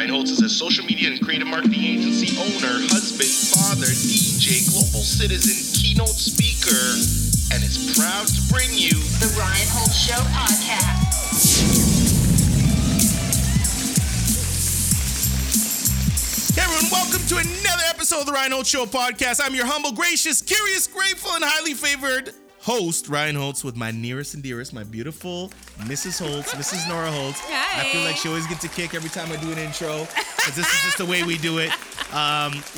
Ryan Holtz is a social media and creative marketing agency owner, husband, father, DJ, global citizen, keynote speaker, and is proud to bring you The Ryan Holtz Show Podcast. Hey everyone, welcome to another episode of The Ryan Holtz Show Podcast. I'm your humble, gracious, curious, grateful, and highly favored host, Ryan Holtz, with my nearest and dearest, my beautiful Mrs. Holtz, Mrs. Nora Holtz. Hi. I feel like she always gets a kick every time I do an intro, because this is just the way we do it.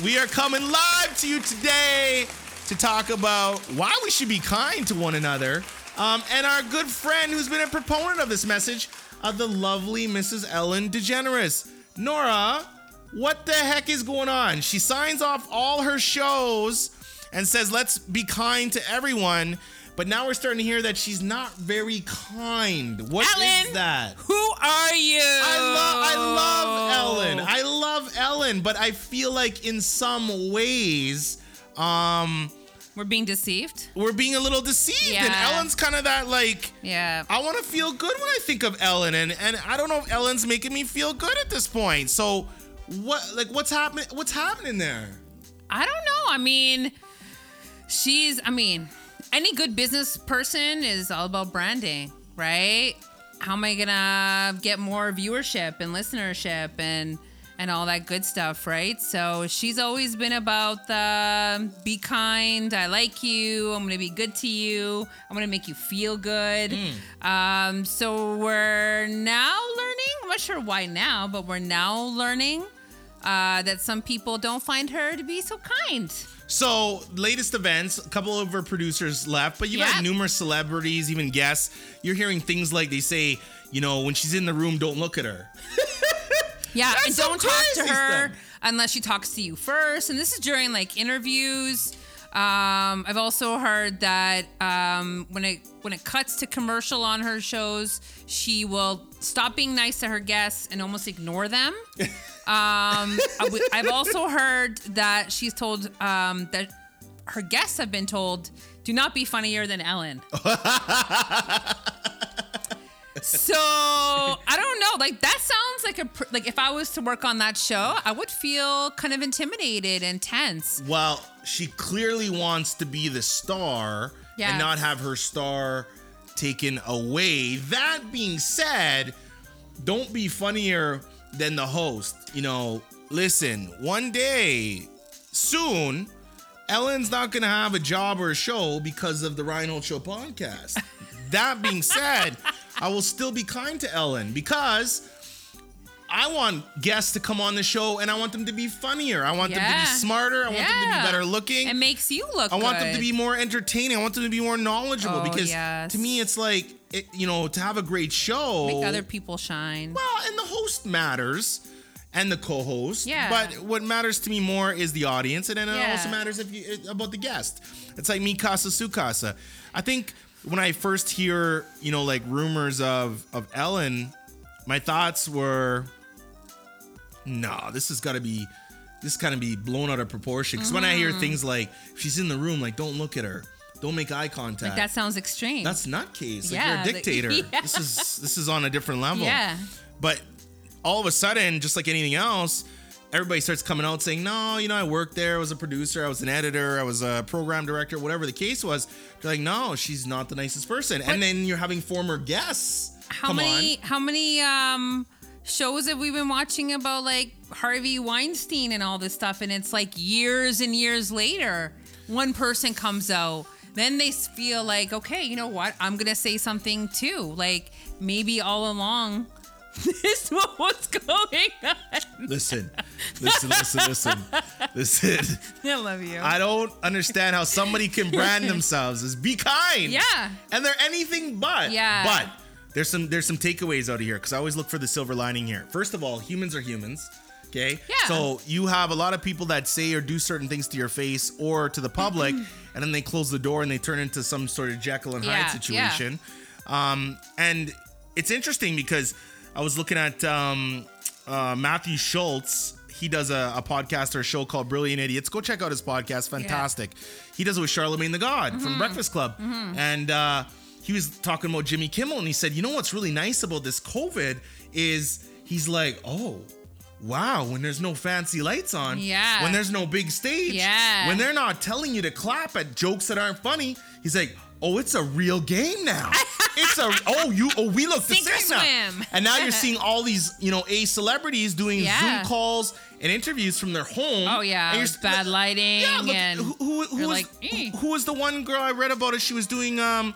We are coming live to you today to talk about why we should be kind to one another, and our good friend who's been a proponent of this message, the lovely Mrs. Ellen DeGeneres. Nora, what the heck is going on? She signs off all her shows and says, let's be kind to everyone. But now we're starting to hear that she's not very kind. What Ellen, is that? Who are you? I love Ellen. I love Ellen. But I feel like in some ways, we're being deceived. We're being a little deceived. Yeah. And Ellen's kind of that, like, yeah, I want to feel good when I think of Ellen. And I don't know if Ellen's making me feel good at this point. So what's happening there? I don't know. I mean, any good business person is all about branding, right? How am I gonna get more viewership and listenership and all that good stuff, right? So she's always been about the be kind, I like you, I'm gonna be good to you, I'm gonna make you feel good. So we're now learning, I'm not sure why now, but we're now learning that some people don't find her to be so kind. So, latest events, a couple of her producers left, but you've had numerous celebrities, even guests. You're hearing things like they say, you know, when she's in the room, don't look at her. Yeah, and don't talk to her unless she talks to you first. And this is during, like, interviews. I've also heard that when it cuts to commercial on her shows, she will stop being nice to her guests and almost ignore them. I've also heard that she's told that her guests have been told, do not be funnier than Ellen. So I don't know, like that sounds like if I was to work on that show, I would feel kind of intimidated and tense. Well, she clearly wants to be the star and not have her star taken away. That being said, don't be funnier than the host. You know, listen, one day soon, Ellen's not going to have a job or a show because of the Ryan Holtz Show Podcast. That being said, I will still be kind to Ellen because I want guests to come on the show and I want them to be funnier. I want them to be smarter. I want them to be better looking. It makes you look good. I want them to be more entertaining. I want them to be more knowledgeable because to me it's like, to have a great show. Make other people shine. Well, and the host matters and the co-host. Yeah. But what matters to me more is the audience, and then it also matters about the guest. It's like mi casa, su casa. I think when I first hear, rumors of Ellen, my thoughts were, no, this is gotta be blown out of proportion. Because when I hear things like, if she's in the room, like, don't look at her, don't make eye contact. Like, that sounds extreme. That's nutcase. Like, you're a dictator. This is on a different level. Yeah. But all of a sudden, just like anything else, everybody starts coming out saying, no, I worked there, I was a producer, I was an editor, I was a program director, whatever the case was. They're like, no, she's not the nicest person. But and then you're having former guests. How many shows have we been watching about, like, Harvey Weinstein and all this stuff? And it's like years and years later, one person comes out. Then they feel like, okay, you know what? I'm going to say something too. Like, maybe all along, this was what's going on. Listen. I love you. I don't understand how somebody can brand themselves as be kind. Yeah. And they're anything but. Yeah. But there's some takeaways out of here, because I always look for the silver lining here. First of all, humans are humans. Okay? Yeah. So you have a lot of people that say or do certain things to your face or to the public, and then they close the door and they turn into some sort of Jekyll and Hyde situation. Yeah. And it's interesting because I was looking at Matthew Schultz. He does a podcast or a show called Brilliant Idiots. Go check out his podcast. Fantastic. Yeah. He does it with Charlemagne the God from Breakfast Club. Mm-hmm. And he was talking about Jimmy Kimmel, and he said, you know what's really nice about this COVID is he's like, oh, wow, when there's no fancy lights on, yeah, when there's no big stage, yeah, when they're not telling you to clap at jokes that aren't funny, he's like, oh, it's a real game now. It's a, we look the same now. And now you're seeing all these, you know, A celebrities doing Zoom calls and interviews from their home. Oh, yeah. And you're, bad lighting. Yeah, look, and who was the one girl I read about it? She was doing her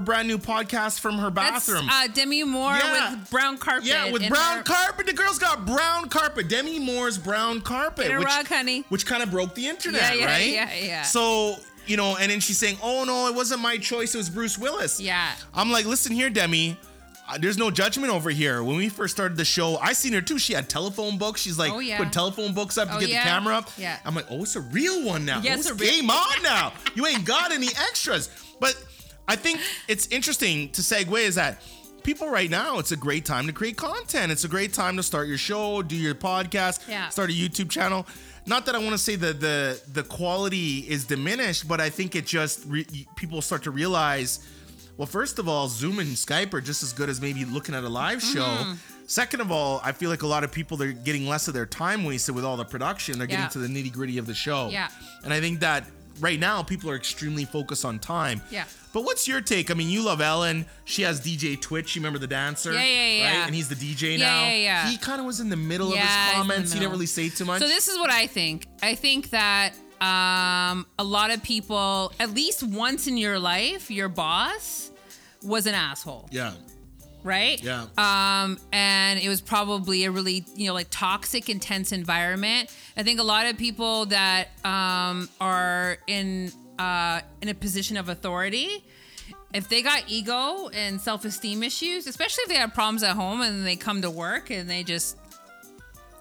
brand new podcast from her bathroom. That's Demi Moore with brown carpet. Yeah, with brown carpet. The girl's got brown carpet. Demi Moore's brown carpet. Get a rug, honey. Which kind of broke the internet, right? Yeah. So, you know, and then she's saying, oh, no, it wasn't my choice. It was Bruce Willis. Yeah. I'm like, listen here, Demi. There's no judgment over here. When we first started the show, I seen her too. She had telephone books. She's like, put telephone books up to get the camera up. Yeah. I'm like, oh, it's a real one now. Yeah, it's a game on now. You ain't got any extras. But I think it's interesting to segue is that people right now, it's a great time to create content. It's a great time to start your show, do your podcast, start a YouTube channel. Not that I want to say that the quality is diminished, but I think it just people start to realize, well, first of all, Zoom and Skype are just as good as maybe looking at a live show. Second of all, I feel like a lot of people, they're getting less of their time wasted with all the production. They're getting to the nitty gritty of the show. Yeah. And I think that right now people are extremely focused on time. Yeah. But what's your take? I mean, you love Ellen. She has DJ Twitch. You remember the dancer? Yeah. Right? And he's the DJ now. Yeah. He kind of was in the middle of his comments. He didn't really say too much. So this is what I think. I think that a lot of people, at least once in your life, your boss was an asshole. Yeah. Right? Yeah. And it was probably a really, like toxic, intense environment. I think a lot of people that are in a position of authority, if they got ego and self-esteem issues, especially if they have problems at home and they come to work and they just,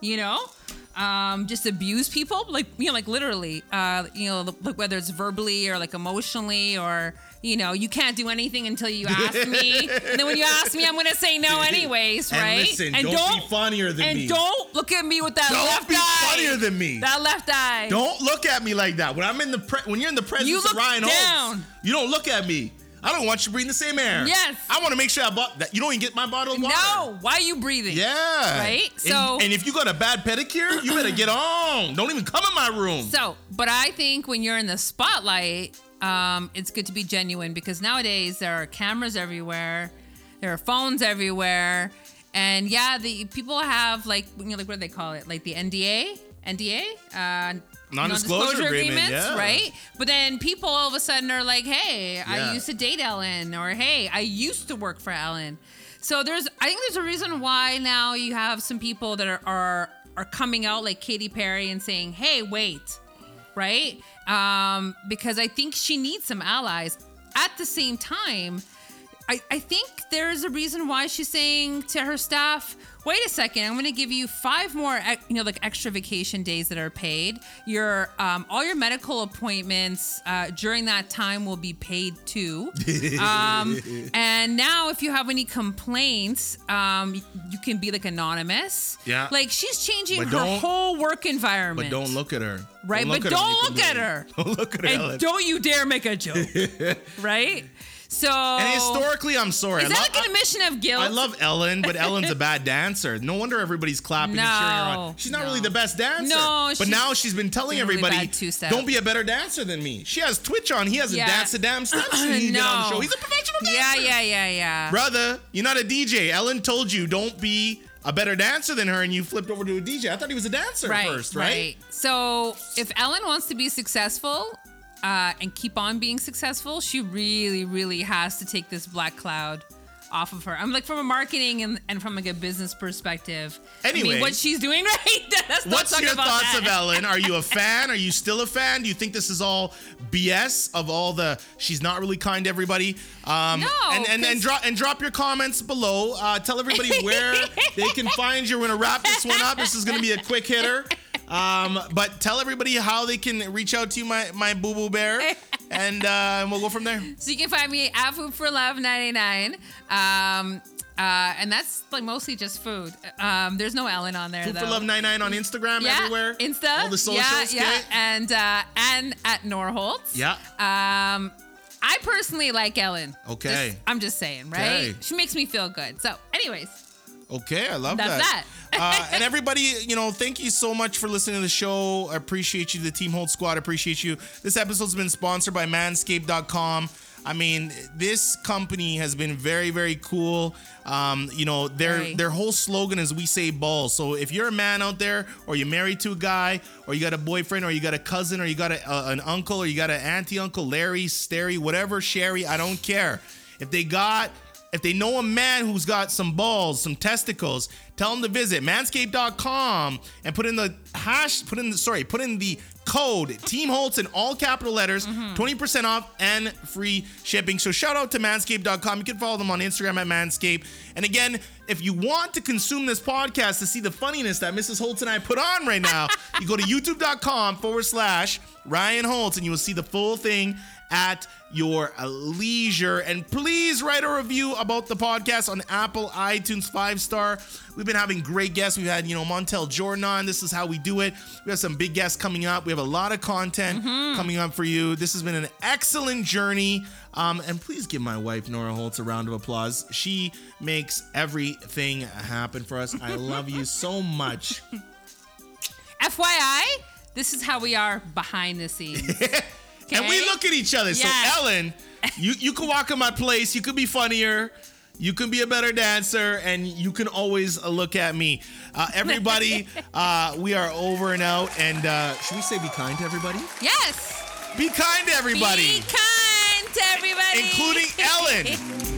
just abuse people, like literally, whether it's verbally or like emotionally or, you can't do anything until you ask me. And then when you ask me, I'm going to say no anyways, right? And listen, don't be funnier than me. And don't look at me with that left eye. Don't be funnier than me. That left eye. Don't look at me like that. When I'm in the when you're in the presence of Ryan Holtz, you don't look at me. I don't want you breathing the same air. Yes. I want to make sure that you don't even get my bottle of water. No. Why are you breathing? Yeah. Right? So. And if you got a bad pedicure, you better get on. Don't even come in my room. So, but I think when you're in the spotlight, it's good to be genuine because nowadays there are cameras everywhere, there are phones everywhere, and the people have what do they call it? Like the NDA, non-disclosure agreements, right? But then people all of a sudden are like, "Hey, I used to date Ellen," or "Hey, I used to work for Ellen." So I think there's a reason why now you have some people that are coming out like Katy Perry and saying, "Hey, wait," right? Because I think she needs some allies. At the same time, I think there's a reason why she's saying to her staff, wait a second, I'm going to give you 5 more, extra vacation days that are paid. Your, all your medical appointments during that time will be paid too. And now if you have any complaints, you can be anonymous. Yeah. She's changing her whole work environment. But don't look at her. Right. Don't look at her. And Ellen, don't you dare make a joke. Right. So, and historically, I'm sorry. Is that an admission of guilt? I love Ellen, but Ellen's a bad dancer. No wonder everybody's clapping and cheering her on. She's not really the best dancer. No, but now she's been telling everybody, really don't be a better dancer than me. She has Twitch on. He hasn't danced a damn step since he did on the show. He's a professional dancer. Yeah. Brother, you're not a DJ. Ellen told you don't be a better dancer than her, and you flipped over to a DJ. I thought he was a dancer first, right? So if Ellen wants to be successful, and keep on being successful, she really, really has to take this black cloud off of her. I'm from a marketing and from a business perspective. Anyway, I mean, what she's doing right. What's your thoughts of Ellen? Are you a fan? Are you still a fan? Do you think this is all BS of all the she's not really kind to everybody? No. And drop your comments below. Tell everybody where they can find you. We're gonna wrap this one up. This is gonna be a quick hitter. But tell everybody how they can reach out to you, my boo-boo bear, and we'll go from there. So you can find me at FoodForLove99, and that's mostly just food. There's no Ellen on there, though. FoodForLove99 on Instagram, everywhere. Insta. All the socials. Yeah. And at Nora Holtz. Yeah. I personally like Ellen. Okay. I'm just saying, right? Okay. She makes me feel good. So anyways. Okay, I love that. And everybody, you know, thank you so much for listening to the show. I appreciate you, the Team Holtz Squad. I appreciate you. This episode's been sponsored by Manscaped.com. I mean, this company has been very, very cool. You know, their whole slogan is "We say balls." So if you're a man out there, or you're married to a guy, or you got a boyfriend, or you got a cousin, or you got an uncle, or you got an auntie, uncle, Larry, Stary, whatever, Sherry, I don't care. If they know a man who's got some balls, some testicles, tell them to visit manscaped.com and put in the code Team Holtz in all capital letters, 20% off and free shipping. So shout out to manscaped.com. You can follow them on Instagram at manscaped. And again, if you want to consume this podcast to see the funniness that Mrs. Holtz and I put on right now, you go to youtube.com/Ryan Holtz and you will see the full thing at your leisure. And please write a review about the podcast on Apple iTunes, 5-star. We've been having great guests. We've had, you know, Montel Jordan on. This is how we do it. We have some big guests coming up. We have a lot of content coming up for you. This has been an excellent journey. And please give my wife, Nora Holtz, a round of applause. She makes everything happen for us. I love you so much. FYI, this is how we are behind the scenes. Okay. And we look at each other. Yes. So, Ellen, you can walk in my place. You could be funnier. You can be a better dancer. And you can always look at me. Everybody, we are over and out. And should we say be kind to everybody? Yes. Be kind to everybody. Be kind to everybody. Including Ellen.